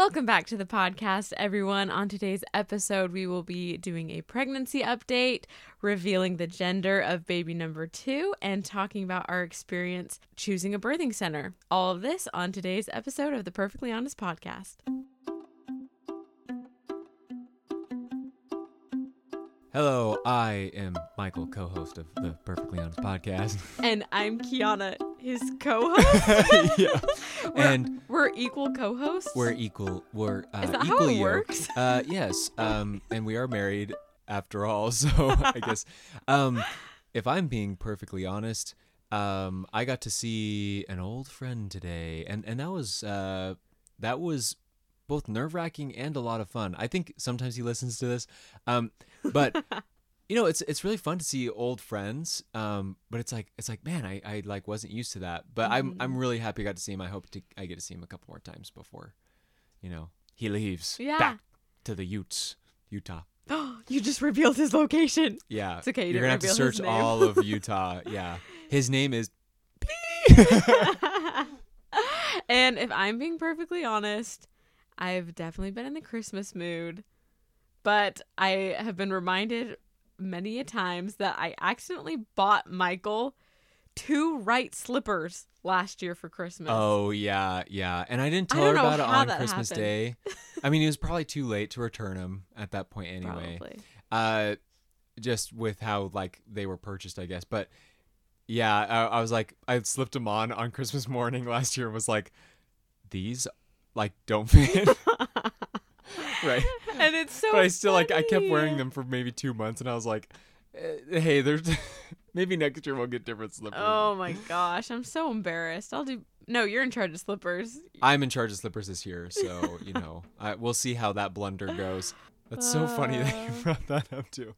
Welcome back to the podcast, everyone. On today's episode, we will be doing a pregnancy update, revealing the gender of baby number 2, and talking about our experience choosing a birthing center. All of this on today's episode of the Perfectly Honest Podcast. Hello, I am Michael, co-host of the Perfectly Honest Podcast. And I'm Kiana, his co-host. Yeah. We're equal co-hosts? We're equal. Is that how it works? Yes. And we are married after all, so I guess. If I'm being perfectly honest, I got to see an old friend today, and that was both nerve-wracking and a lot of fun. I think sometimes he listens to this, but you know, it's really fun to see old friends. But it's like, man, I like wasn't used to that. But I'm really happy I got to see him. I hope I get to see him a couple more times before, you know, he leaves back to the Utes, Utah. Oh, you just revealed his location. Yeah, it's okay. You're gonna have to search all of Utah. Yeah, his name is. And if I'm being perfectly honest, I've definitely been in the Christmas mood, but I have been reminded many a times that I accidentally bought Michael 2 right slippers last year for Christmas. Oh, yeah. And I didn't tell her about it on Christmas Day. I mean, it was probably too late to return them at that point anyway. Probably. Just with how, like, they were purchased, I guess. But, yeah, I was like, I slipped them on Christmas morning last year and was like, these like don't fit. Right. And it's so But I still funny. Like I kept wearing them for maybe 2 months and I was like, hey, there's maybe next year we'll get different slippers. Oh my gosh, I'm so embarrassed. No, you're in charge of slippers. I'm in charge of slippers this year, so, you know, we'll see how that blunder goes. That's so funny that you brought that up too.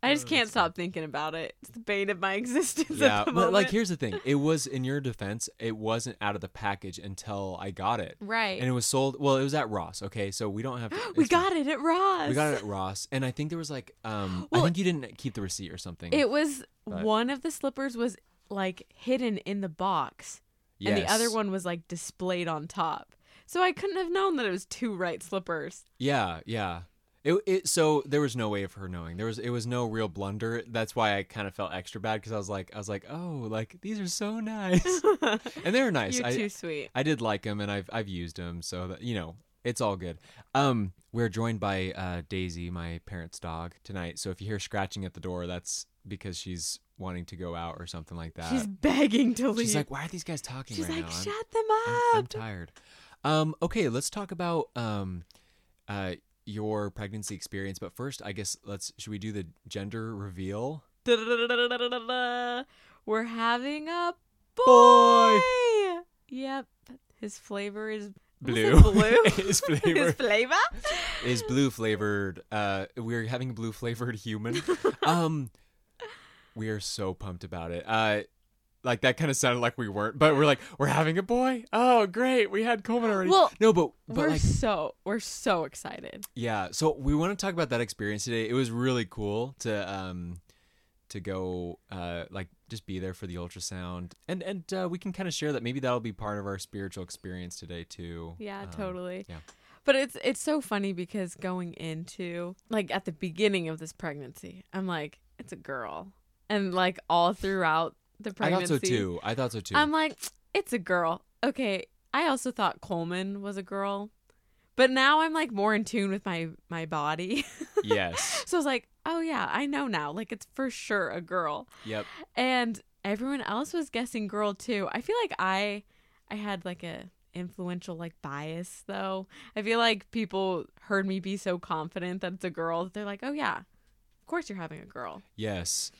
I just can't stop thinking about it. It's the bane of my existence. Yeah, at the moment. Like here's the thing. It was, in your defense, it wasn't out of the package until I got it. Right. And it was sold. Well, it was at Ross. Okay, so we don't have. We got it at Ross. We got it at Ross, and I think there was like, I think you didn't keep the receipt or something. It was one of the slippers was like hidden in the box, and the other one was like displayed on top. So I couldn't have known that it was 2 right slippers. Yeah. So there was no way of her knowing. It was no real blunder. That's why I kind of felt extra bad because I was like, oh, like these are so nice, and they were nice. You're too sweet. I did like them, and I've used them, so that, you know, it's all good. We're joined by Daisy, my parents' dog, tonight. So if you hear scratching at the door, that's because she's wanting to go out or something like that. She's begging to leave. She's like, why are these guys talking? She's right now? She's like, shut them up. I'm tired. Okay, let's talk about your pregnancy experience, but first, I guess should we do the gender reveal? We're having a boy. Yep, his flavor is blue. His flavor is blue flavored. We're having a blue flavored human. We are so pumped about it. Like that kind of sounded like we weren't, but we're like, we're having a boy. Oh, great! We had Coleman already. Well, no, but we're so excited. Yeah, so we want to talk about that experience today. It was really cool to go just be there for the ultrasound, and we can kind of share that. Maybe that'll be part of our spiritual experience today too. Yeah, totally. Yeah, but it's so funny because going into like at the beginning of this pregnancy, I'm like, it's a girl, and like all throughout the pregnancy. I thought so too. I'm like, it's a girl. Okay. I also thought Coleman was a girl, but now I'm like more in tune with my body. Yes. So I was like, oh yeah, I know now. Like it's for sure a girl. Yep. And everyone else was guessing girl too. I feel like I had like a influential like bias though. I feel like people heard me be so confident that it's a girl that they're like, oh yeah, of course you're having a girl. Yes.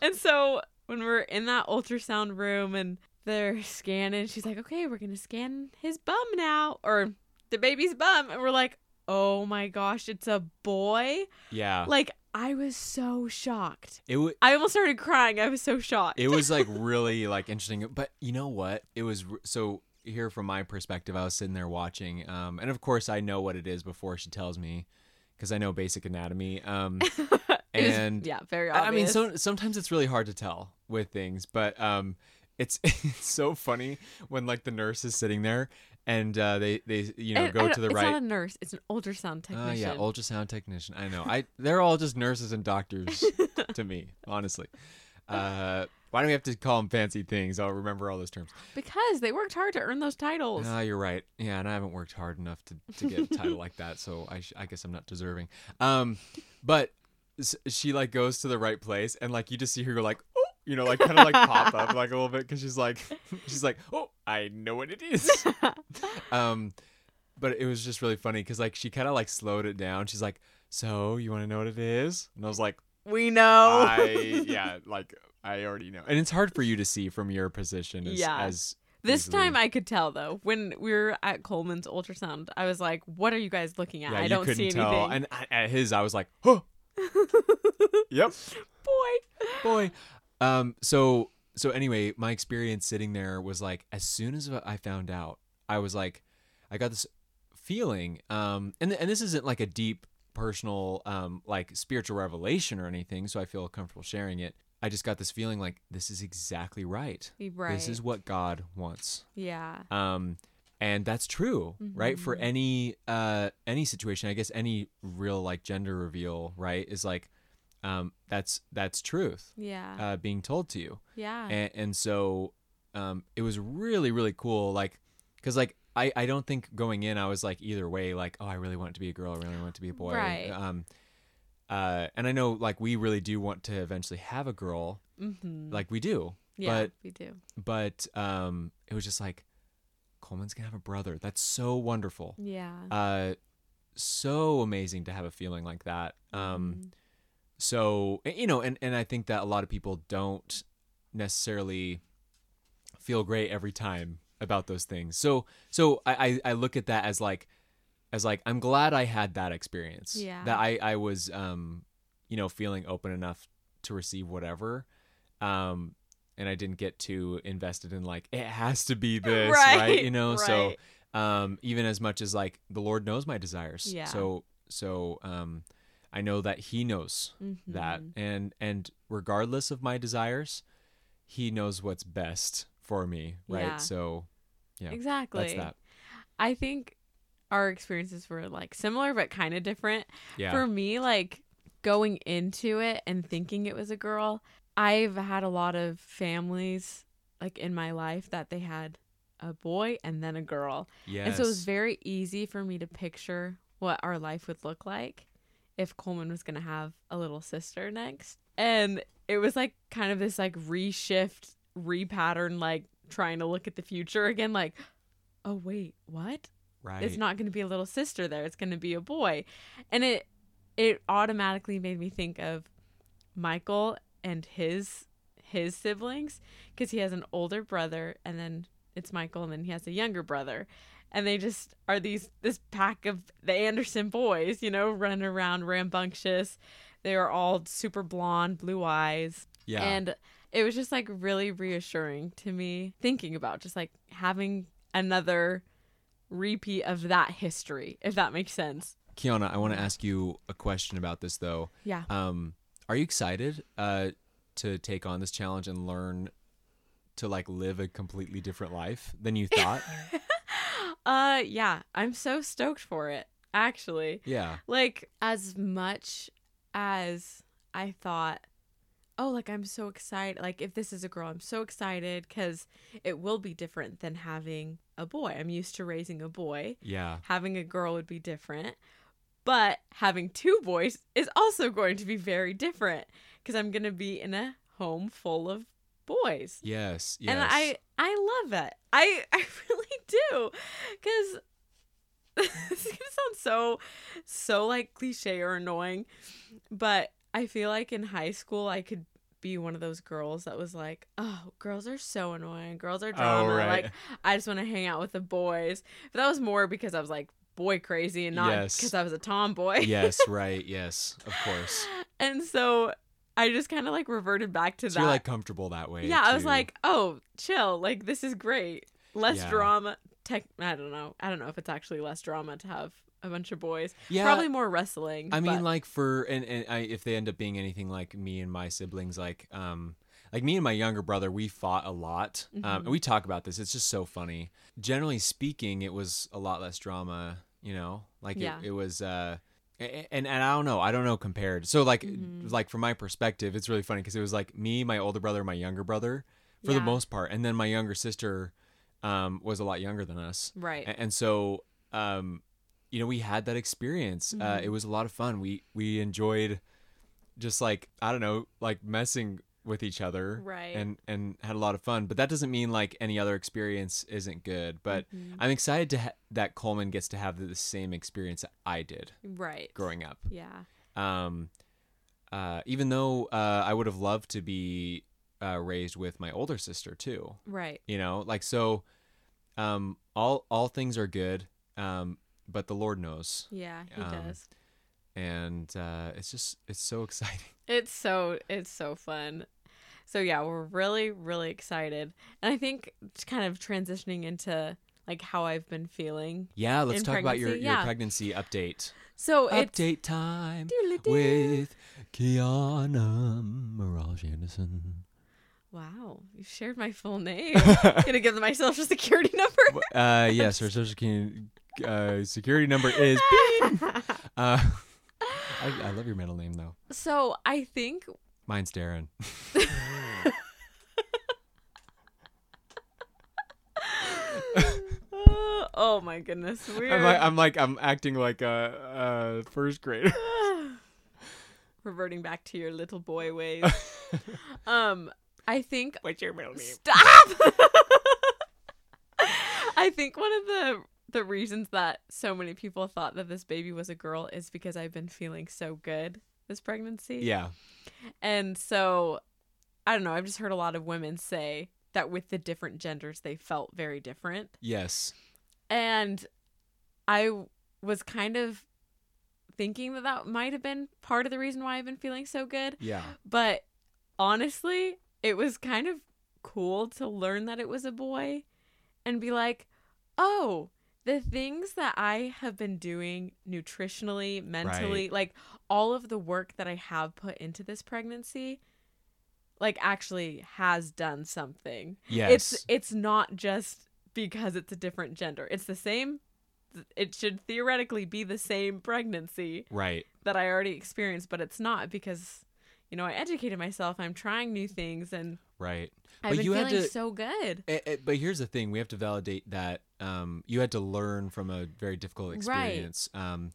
And so when we're in that ultrasound room and they're scanning, she's like, okay, we're going to scan his bum now, or the baby's bum. And we're like, oh my gosh, it's a boy. Yeah. Like, I was so shocked. I almost started crying. I was so shocked. It was like really like interesting. But you know what? It was so here from my perspective, I was sitting there watching. And of course, I know what it is before she tells me because I know basic anatomy. Yeah, very obvious. I mean, sometimes it's really hard to tell with things, but it's so funny when like the nurse is sitting there And they you know, go to the right. It's not a nurse. It's an ultrasound technician. Oh, yeah, ultrasound technician. I know. They're all just nurses and doctors to me, honestly. Why do we have to call them fancy things? I'll remember all those terms. Because they worked hard to earn those titles. Oh, you're right. Yeah, and I haven't worked hard enough to get a title like that, so I guess I'm not deserving. But she, like, goes to the right place, and, like, you just see her go, like, oh, you know, like, kind of, like, pop up, like, a little bit, because she's like, oh, I know what it is. But it was just really funny because, like, she kind of, like, slowed it down. She's like, so you want to know what it is? And I was like, we know. I already know. And it's hard for you to see from your position. As this easily. Time I could tell, though. When we were at Coleman's ultrasound, I was like, what are you guys looking at? Yeah, I don't see tell. Anything. And I was like, oh. Yep. Boy. So anyway, my experience sitting there was like, as soon as I found out, I was like, I got this feeling, and this isn't like a deep personal, like spiritual revelation or anything. So I feel comfortable sharing it. I just got this feeling like this is exactly right. Right. This is what God wants. Yeah. And that's true, mm-hmm. right? For any situation, I guess any real like gender reveal, right? Is like, that's truth. Yeah. Being told to you. Yeah. And so, it was really, really cool. Like, cause like, I don't think going in, I was like either way, like, oh, I really want it to be a girl. I really want it to be a boy. Right. And I know like we really do want to eventually have a girl. Mm-hmm. Like we do. Yeah, we do. But, it was just like, Coleman's gonna have a brother. That's so wonderful. Yeah. So amazing to have a feeling like that. Mm-hmm. So, you know, and I think that a lot of people don't necessarily feel great every time about those things. So I look at that as like, I'm glad I had that experience. Yeah. That I was, you know, feeling open enough to receive whatever. And I didn't get too invested in like, it has to be this, right? You know, right. So even as much as like, the Lord knows my desires. Yeah. So I know that he knows mm-hmm. that. And regardless of my desires, he knows what's best for me. Right. Yeah. So yeah, exactly. That's that. I think our experiences were like similar, but kind of different. Yeah. For me, like going into it and thinking it was a girl, I've had a lot of families like in my life that they had a boy and then a girl. Yes. And so it was very easy for me to picture what our life would look like if Coleman was going to have a little sister next. And it was like kind of this like reshift, repattern, like trying to look at the future again, like, oh, wait, what? Right. It's not going to be a little sister there. It's going to be a boy. And it automatically made me think of Michael and his siblings, because he has an older brother and then it's Michael and then he has a younger brother. And they just are this pack of the Anderson boys, you know, running around rambunctious. They are all super blonde, blue eyes. Yeah. And it was just like really reassuring to me thinking about just like having another repeat of that history, if that makes sense. Kiana, I want to ask you a question about this though. Yeah. Are you excited to take on this challenge and learn to like live a completely different life than you thought? Yeah, I'm so stoked for it, actually. Yeah. Like, as much as I thought, oh, like, I'm so excited. Like, if this is a girl, I'm so excited because it will be different than having a boy. I'm used to raising a boy. Yeah. Having a girl would be different. But having two boys is also going to be very different because I'm going to be in a home full of boys. Yes. And I love that. I really do, because this is gonna sound so like cliche or annoying, but I feel like in high school I could be one of those girls that was like, oh, girls are so annoying, girls are drama, oh, right. Like I just want to hang out with the boys. But that was more because I was like boy crazy and not because I was a tomboy. Yes, right. Yes, of course. And so I just kind of like reverted back to that. You're like comfortable that way. Yeah, too. I was like, oh, chill. Like, this is great. Less drama. I don't know if it's actually less drama to have a bunch of boys. Yeah. Probably more wrestling. I mean, like if they end up being anything like me and my siblings, like Like me and my younger brother, we fought a lot. Mm-hmm. And we talk about this. It's just so funny. Generally speaking, it was a lot less drama, you know, like it was, and I don't know compared. So like, mm-hmm. like from my perspective, it's really funny because it was like me, my older brother, my younger brother for the most part. And then my younger sister, was a lot younger than us. Right. And so, you know, we had that experience. Mm-hmm. It was a lot of fun. We enjoyed just like, I don't know, like messing with each other, right? And had a lot of fun. But that doesn't mean like any other experience isn't good. But mm-hmm. I'm excited to that Coleman gets to have the same experience that I did, right? Growing up, yeah. Even though I would have loved to be raised with my older sister too, right? You know, like so. All things are good, but the Lord knows. Yeah, He does. And it's so exciting. It's so fun. So yeah, we're really, really excited. And I think it's kind of transitioning into like how I've been feeling. Yeah, let's talk about your pregnancy update. So update time with Kiana Mirage Anderson. Wow, you shared my full name. I'm gonna give them my social security number. Yes, her social security number is. I love your middle name though. So I think mine's Darren. Oh my goodness, weird. I'm acting like a first grader. Reverting back to your little boy ways. I think. What's your middle name? Stop. I think one of the reasons that so many people thought that this baby was a girl is because I've been feeling so good this pregnancy. Yeah. And so, I don't know. I've just heard a lot of women say that with the different genders, they felt very different. Yes. And I was kind of thinking that might have been part of the reason why I've been feeling so good. Yeah. But honestly, it was kind of cool to learn that it was a boy and be like, oh, the things that I have been doing nutritionally, mentally, right. Like all of the work that I have put into this pregnancy, like actually has done something. Yes. It's not just because it's a different gender. It's the same. It should theoretically be the same pregnancy, right? That I already experienced, but it's not because, you know, I educated myself. I'm trying new things and right. I've been feeling so good. But here's the thing. We have to validate that you had to learn from a very difficult experience. Right.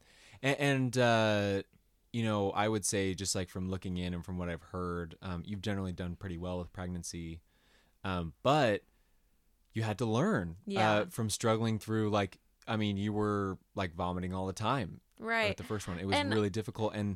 You know, I would say just like from looking in and from what I've heard, you've generally done pretty well with pregnancy. But you had to learn from struggling through like, I mean, you were like vomiting all the time. Right. At the first one. It was really difficult. And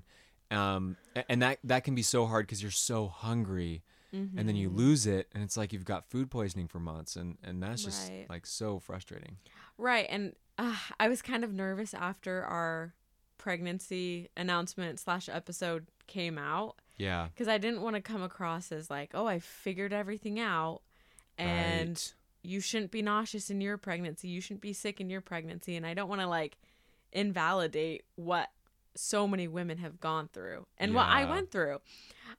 that can be so hard because you're so hungry. Mm-hmm. And then you lose it, and it's like you've got food poisoning for months, and that's just right. Like so frustrating. Right, and I was kind of nervous after our pregnancy announcement / episode came out. Yeah, because I didn't want to come across as like, oh, I figured everything out, and right. You shouldn't be nauseous in your pregnancy, you shouldn't be sick in your pregnancy, and I don't want to like invalidate what so many women have gone through and what I went through.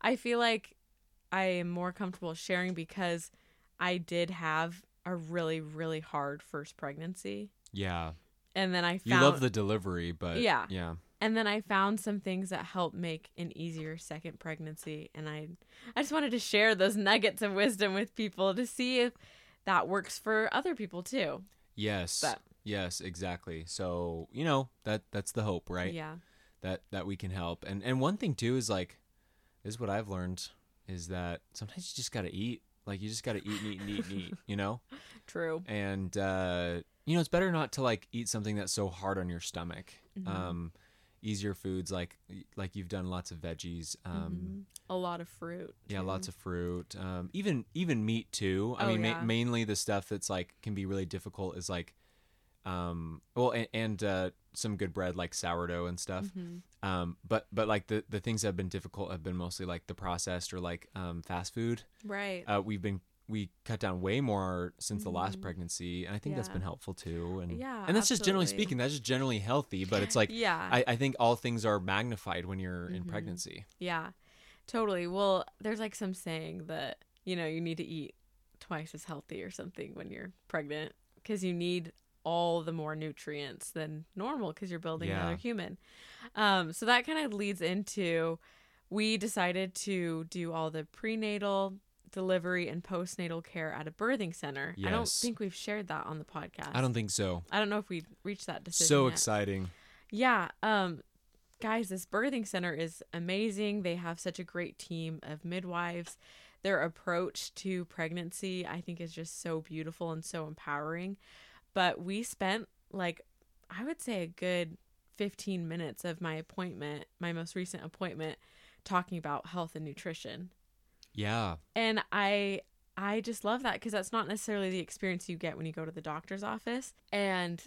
I feel like I am more comfortable sharing because I did have a really, really hard first pregnancy. Yeah. And then I found... You love the delivery, but... Yeah. Yeah. And then I found some things that helped make an easier second pregnancy. And I just wanted to share those nuggets of wisdom with people to see if that works for other people too. Yes. But, yes, exactly. So, you know, that's the hope, right? Yeah. That we can help. And one thing too is like, this is what I've learned... is that sometimes you just got to eat. Like, you just got to eat and eat and eat and eat, you know? True. And, you know, it's better not to, like, eat something that's so hard on your stomach. Mm-hmm. Easier foods, like you've done lots of veggies. Mm-hmm. A lot of fruit. Yeah, lots of fruit. Even meat, too. Mainly the stuff that's, like, can be really difficult is, like, some good bread like sourdough and stuff. Mm-hmm. But like the things that have been difficult have been mostly like the processed or like fast food. Right. We cut down way more since the last pregnancy, and I think that's been helpful too. And and that's absolutely. Just generally speaking, that's just generally healthy. But it's like I think all things are magnified when you're in pregnancy. Yeah, totally. Well, there's like some saying that you know, you need to eat twice as healthy or something when you're pregnant, because you need all the more nutrients than normal because you're building another human. So that kind of leads into, we decided to do all the prenatal, delivery, and postnatal care at a birthing center. Yes. I don't think we've shared that on the podcast. I don't think so. I don't know if we reached that decision yet. Exciting. Yeah. Guys, this birthing center is amazing. They have such a great team of midwives. Their approach to pregnancy, I think, is just so beautiful and so empowering. But we spent, like, I would say a good 15 minutes of my appointment, my most recent appointment, talking about health and nutrition. Yeah. And I just love that, because that's not necessarily the experience you get when you go to the doctor's office. And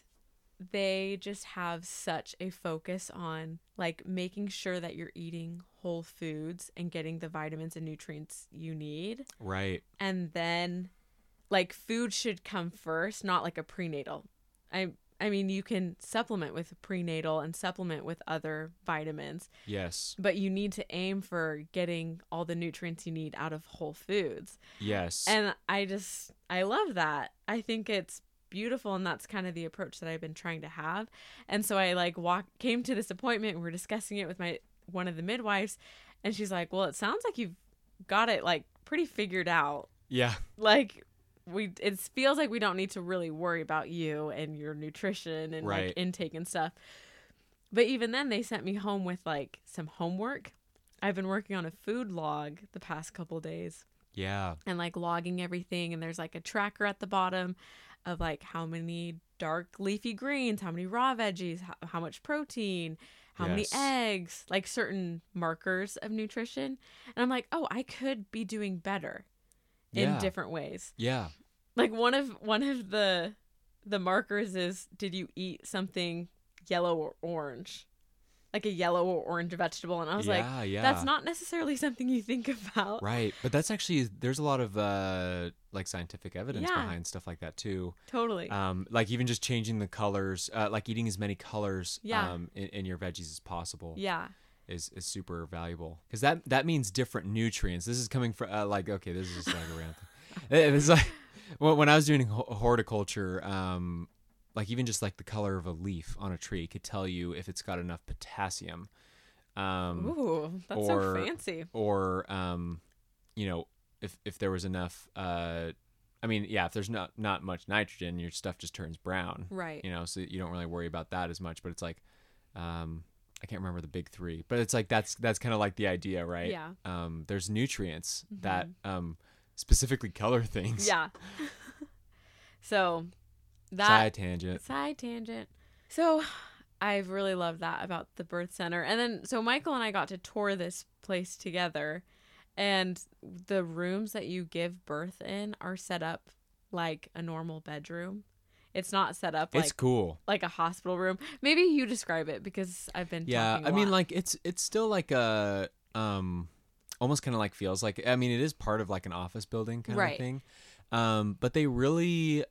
they just have such a focus on, like, making sure that you're eating whole foods and getting the vitamins and nutrients you need. Right. And then, like, food should come first, not like a prenatal. I mean, you can supplement with prenatal and supplement with other vitamins. Yes. But you need to aim for getting all the nutrients you need out of whole foods. Yes. And I love that. I think it's beautiful, and that's kind of the approach that I've been trying to have. And so I came to this appointment, and we're discussing it with one of the midwives, and she's like, "Well, it sounds like you've got it, like, pretty figured out." Yeah. Like, it feels like we don't need to really worry about you and your nutrition and right. like intake and stuff. But even then, they sent me home with, like, some homework. I've been working on a food log the past couple days. Yeah. And, like, logging everything, and there's, like, a tracker at the bottom of, like, how many dark leafy greens, how many raw veggies, how much protein, how yes. many eggs, like, certain markers of nutrition. And I'm like, oh, I could be doing better. Yeah. In different ways. Yeah. Like, one of the markers is, did you eat something yellow or orange? Like a yellow or orange vegetable. And I was that's not necessarily something you think about. Right. But that's actually, there's a lot of like scientific evidence behind stuff like that too. Totally. Like, even just changing the colors, like eating as many colors in your veggies as possible. Yeah. Is super valuable, because that means different nutrients. This is coming from this is like a random thing. It's like, when I was doing horticulture, like, even just like the color of a leaf on a tree could tell you if it's got enough potassium. Ooh, that's so fancy. Or if there was enough. If there's not much nitrogen, your stuff just turns brown. Right. You know, so you don't really worry about that as much. But it's like, I can't remember the big three, but it's like that's kind of like the idea, right? Yeah. There's nutrients mm-hmm. that specifically color things. Yeah. So that side tangent. So I've really loved that about the birth center. And then so Michael and I got to tour this place together, and the rooms that you give birth in are set up like a normal bedroom. It's not set up like, it's cool. Like a hospital room. Maybe you describe it, because I've been talking a lot. Like, it's still like a almost kind of like feels like, I mean, it is part of like an office building kind right. of thing. But they really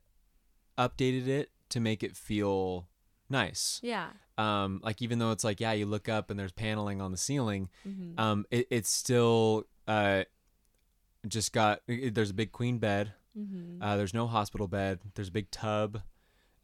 updated it to make it feel nice. Yeah. Like, even though it's like, you look up and there's paneling on the ceiling, mm-hmm. It's still there's a big queen bed. Mm-hmm. There's no hospital bed. There's a big tub.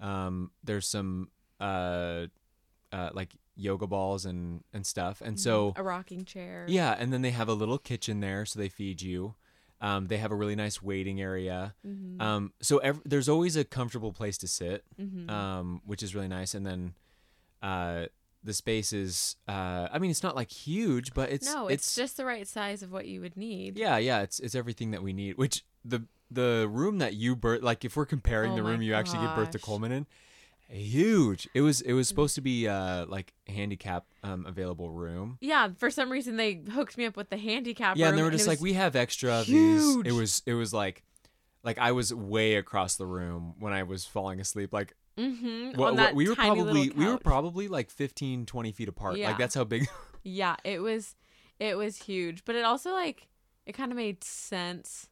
There's some like yoga balls and stuff. And so a rocking chair. Yeah. And then they have a little kitchen there, so they feed you. They have a really nice waiting area. Mm-hmm. So there's always a comfortable place to sit, mm-hmm. Which is really nice. And then the space is, it's not like huge, but it's just the right size of what you would need. Yeah. Yeah. It's everything that we need, which the room that you birth, like, if we're comparing the room you actually give birth to Coleman in, huge. It was supposed to be like handicap available room. Yeah, for some reason they hooked me up with the handicap room. Yeah, and they were just like, we have extra of these. It was like I was way across the room when I was falling asleep. Like, mm-hmm. we were probably like 15, 20 feet apart. Yeah. Like, that's how big. Yeah, it was huge, but it also, like, it kind of made sense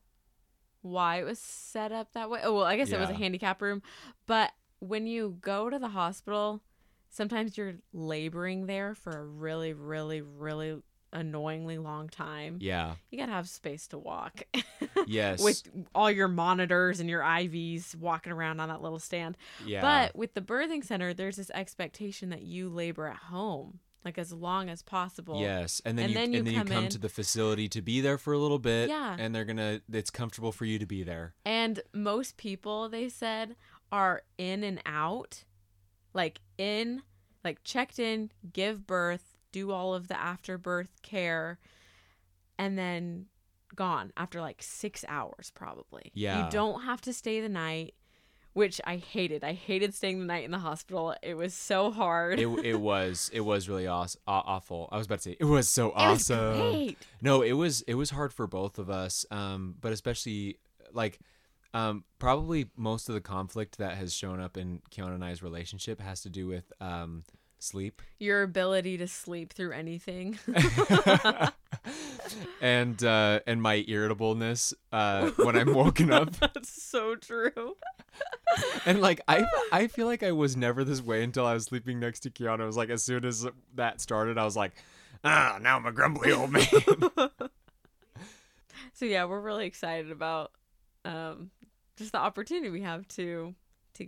why it was set up that way. Oh, well, I guess it was a handicap room. But when you go to the hospital, sometimes you're laboring there for a really, really, really annoyingly long time. Yeah. You got to have space to walk. Yes. With all your monitors and your IVs walking around on that little stand. Yeah. But with the birthing center, there's this expectation that you labor at home, like as long as possible. Yes. And then you come to the facility to be there for a little bit. Yeah. And it's comfortable for you to be there. And most people, they said, are in and out, like checked in, give birth, do all of the afterbirth care, and then gone after like 6 hours probably. Yeah. You don't have to stay the night, which I hated. I hated staying the night in the hospital. It was so hard. It was really awful. I was about to say, it was so awesome. It was great. No, it was hard for both of us, but especially like probably most of the conflict that has shown up in Kiana and I's relationship has to do with sleep. Your ability to sleep through anything. and my irritableness when I'm woken up. That's so true. And like I feel like I was never this way until I was sleeping next to Kiana. It was like as soon as that started, I was like, now I'm a grumbly old man. So yeah, we're really excited about just the opportunity we have to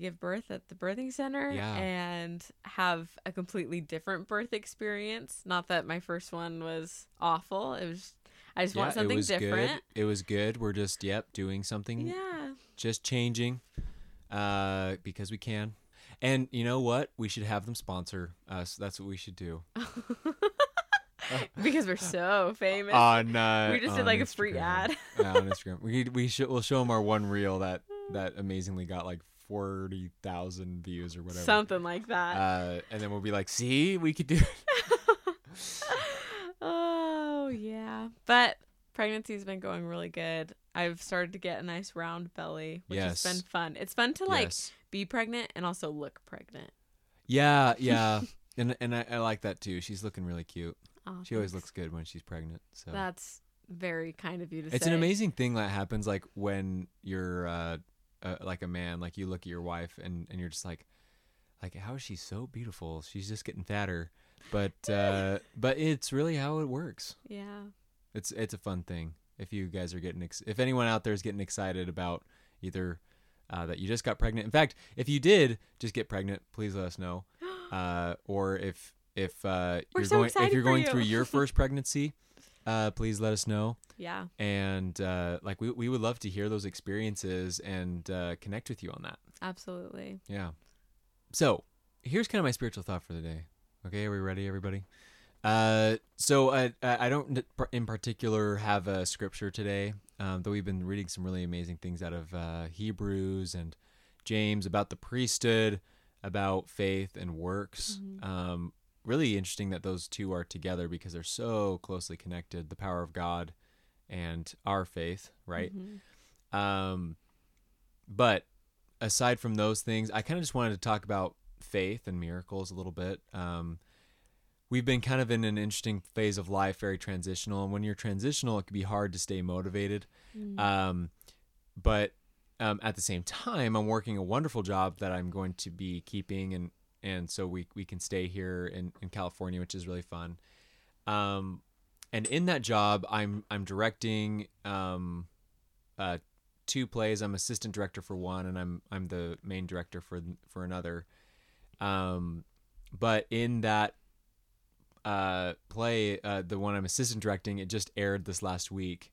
give birth at the birthing center. Yeah. And have a completely different birth experience. Not that my first one was awful. It was, I just want something different. Good. It was good. We're just doing something. Yeah. Just changing because we can. And you know what? We should have them sponsor us. That's what we should do. Because we're so famous. We just did like a free ad. On Instagram. We'll show them our one reel that amazingly got like 40,000 views or whatever. Something like that. And then we'll be like, see, we could do it. Oh, yeah. But pregnancy's been going really good. I've started to get a nice round belly, which has been fun. It's fun to like be pregnant and also look pregnant. Yeah, yeah. and I like that too. She's looking really cute. Oh, she always looks good when she's pregnant. So that's very kind of you to say. It's an amazing thing that happens like when you're like a man, like you look at your wife and you're just like how is she so beautiful? She's just getting fatter. But it's really how it works. Yeah. It's a fun thing. If you guys are if anyone out there is getting excited about either that you just got pregnant. In fact, if you did just get pregnant, please let us know. Or if you're going through your first pregnancy, please let us know. Yeah. And like we would love to hear those experiences and connect with you on that. Absolutely. Yeah. So here's kind of my spiritual thought for the day. Okay, are we ready, everybody? So I don't in particular have a scripture today, though we've been reading some really amazing things out of Hebrews and James about the priesthood, about faith and works. Mm-hmm. Really interesting that those two are together because they're so closely connected, the power of God and our faith, right? Mm-hmm. But aside from those things, I kind of just wanted to talk about faith and miracles a little bit. We've been kind of in an interesting phase of life, very transitional. And when you're transitional, it can be hard to stay motivated. Mm-hmm. But at the same time, I'm working a wonderful job that I'm going to be keeping and so we can stay here in California, which is really fun. And in that job, I'm directing two plays. I'm assistant director for one, and I'm the main director for another. But in that play, the one I'm assistant directing, it just aired this last week.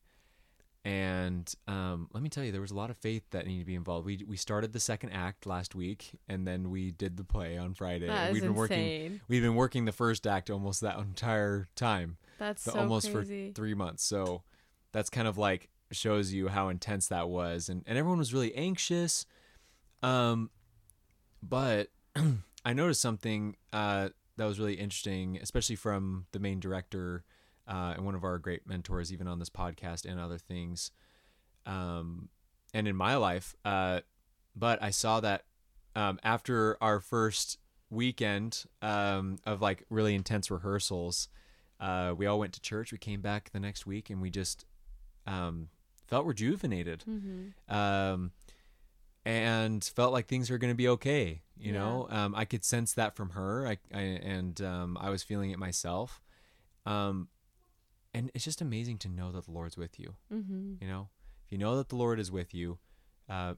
And let me tell you, there was a lot of faith that needed to be involved. We started the second act last week, and then we did the play on Friday. That is insane. We've been working the first act almost that entire time. That's so almost crazy. For 3 months. So that's kind of like shows you how intense that was, and everyone was really anxious. But I noticed something that was really interesting, especially from the main director. And one of our great mentors, even on this podcast and other things, and in my life. But I saw that after our first weekend of like really intense rehearsals, we all went to church. We came back the next week, and we just felt rejuvenated, mm-hmm. And felt like things were going to be okay. You know, I could sense that from her, and I was feeling it myself. And it's just amazing to know that the Lord's with you. Mm-hmm. You know, if you know that the Lord is with you,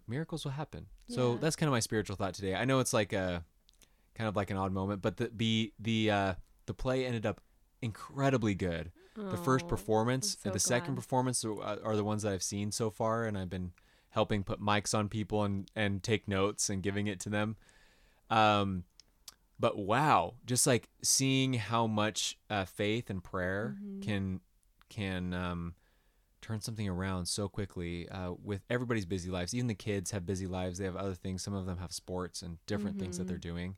miracles will happen. Yeah. So that's kind of my spiritual thought today. I know it's like a kind of like an odd moment, but the play ended up incredibly good. Oh, the first performance and the second performance are the ones that I've seen so far, and I've been helping put mics on people and take notes and giving it to them. But wow, just like seeing how much faith and prayer mm-hmm. can turn something around so quickly with everybody's busy lives. Even the kids have busy lives. They have other things. Some of them have sports and different mm-hmm. things that they're doing.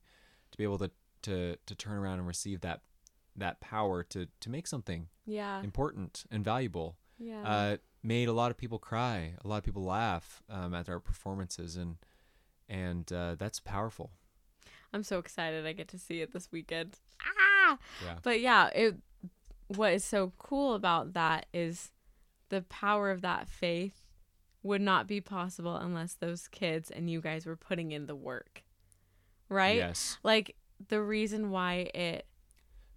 To be able to turn around and receive that power to make something important and valuable. Yeah. Made a lot of people cry, a lot of people laugh at our performances, and that's powerful. I'm so excited I get to see it this weekend. Yeah. But yeah, what is so cool about that is the power of that faith would not be possible unless those kids and you guys were putting in the work, right? Yes. Like the reason why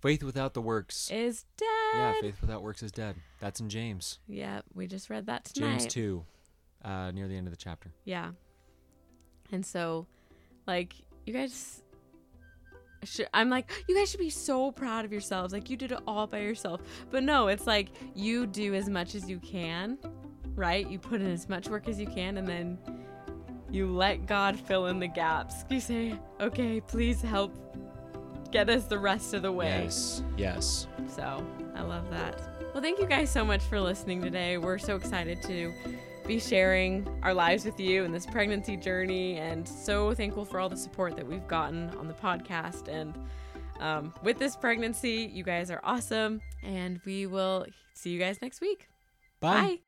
faith without the works is dead. Yeah, faith without works is dead. That's in James. Yeah, we just read that tonight. James 2, near the end of the chapter. Yeah. And so, like, you guys should be so proud of yourselves. Like, you did it all by yourself. But no, it's like you do as much as you can, right? You put in as much work as you can, and then you let God fill in the gaps. You say, okay, please help get us the rest of the way. Yes. So I love that. Well, thank you guys so much for listening today. We're so excited to be sharing our lives with you in this pregnancy journey, and so thankful for all the support that we've gotten on the podcast and with this pregnancy. You guys are awesome, and we will see you guys next week. Bye.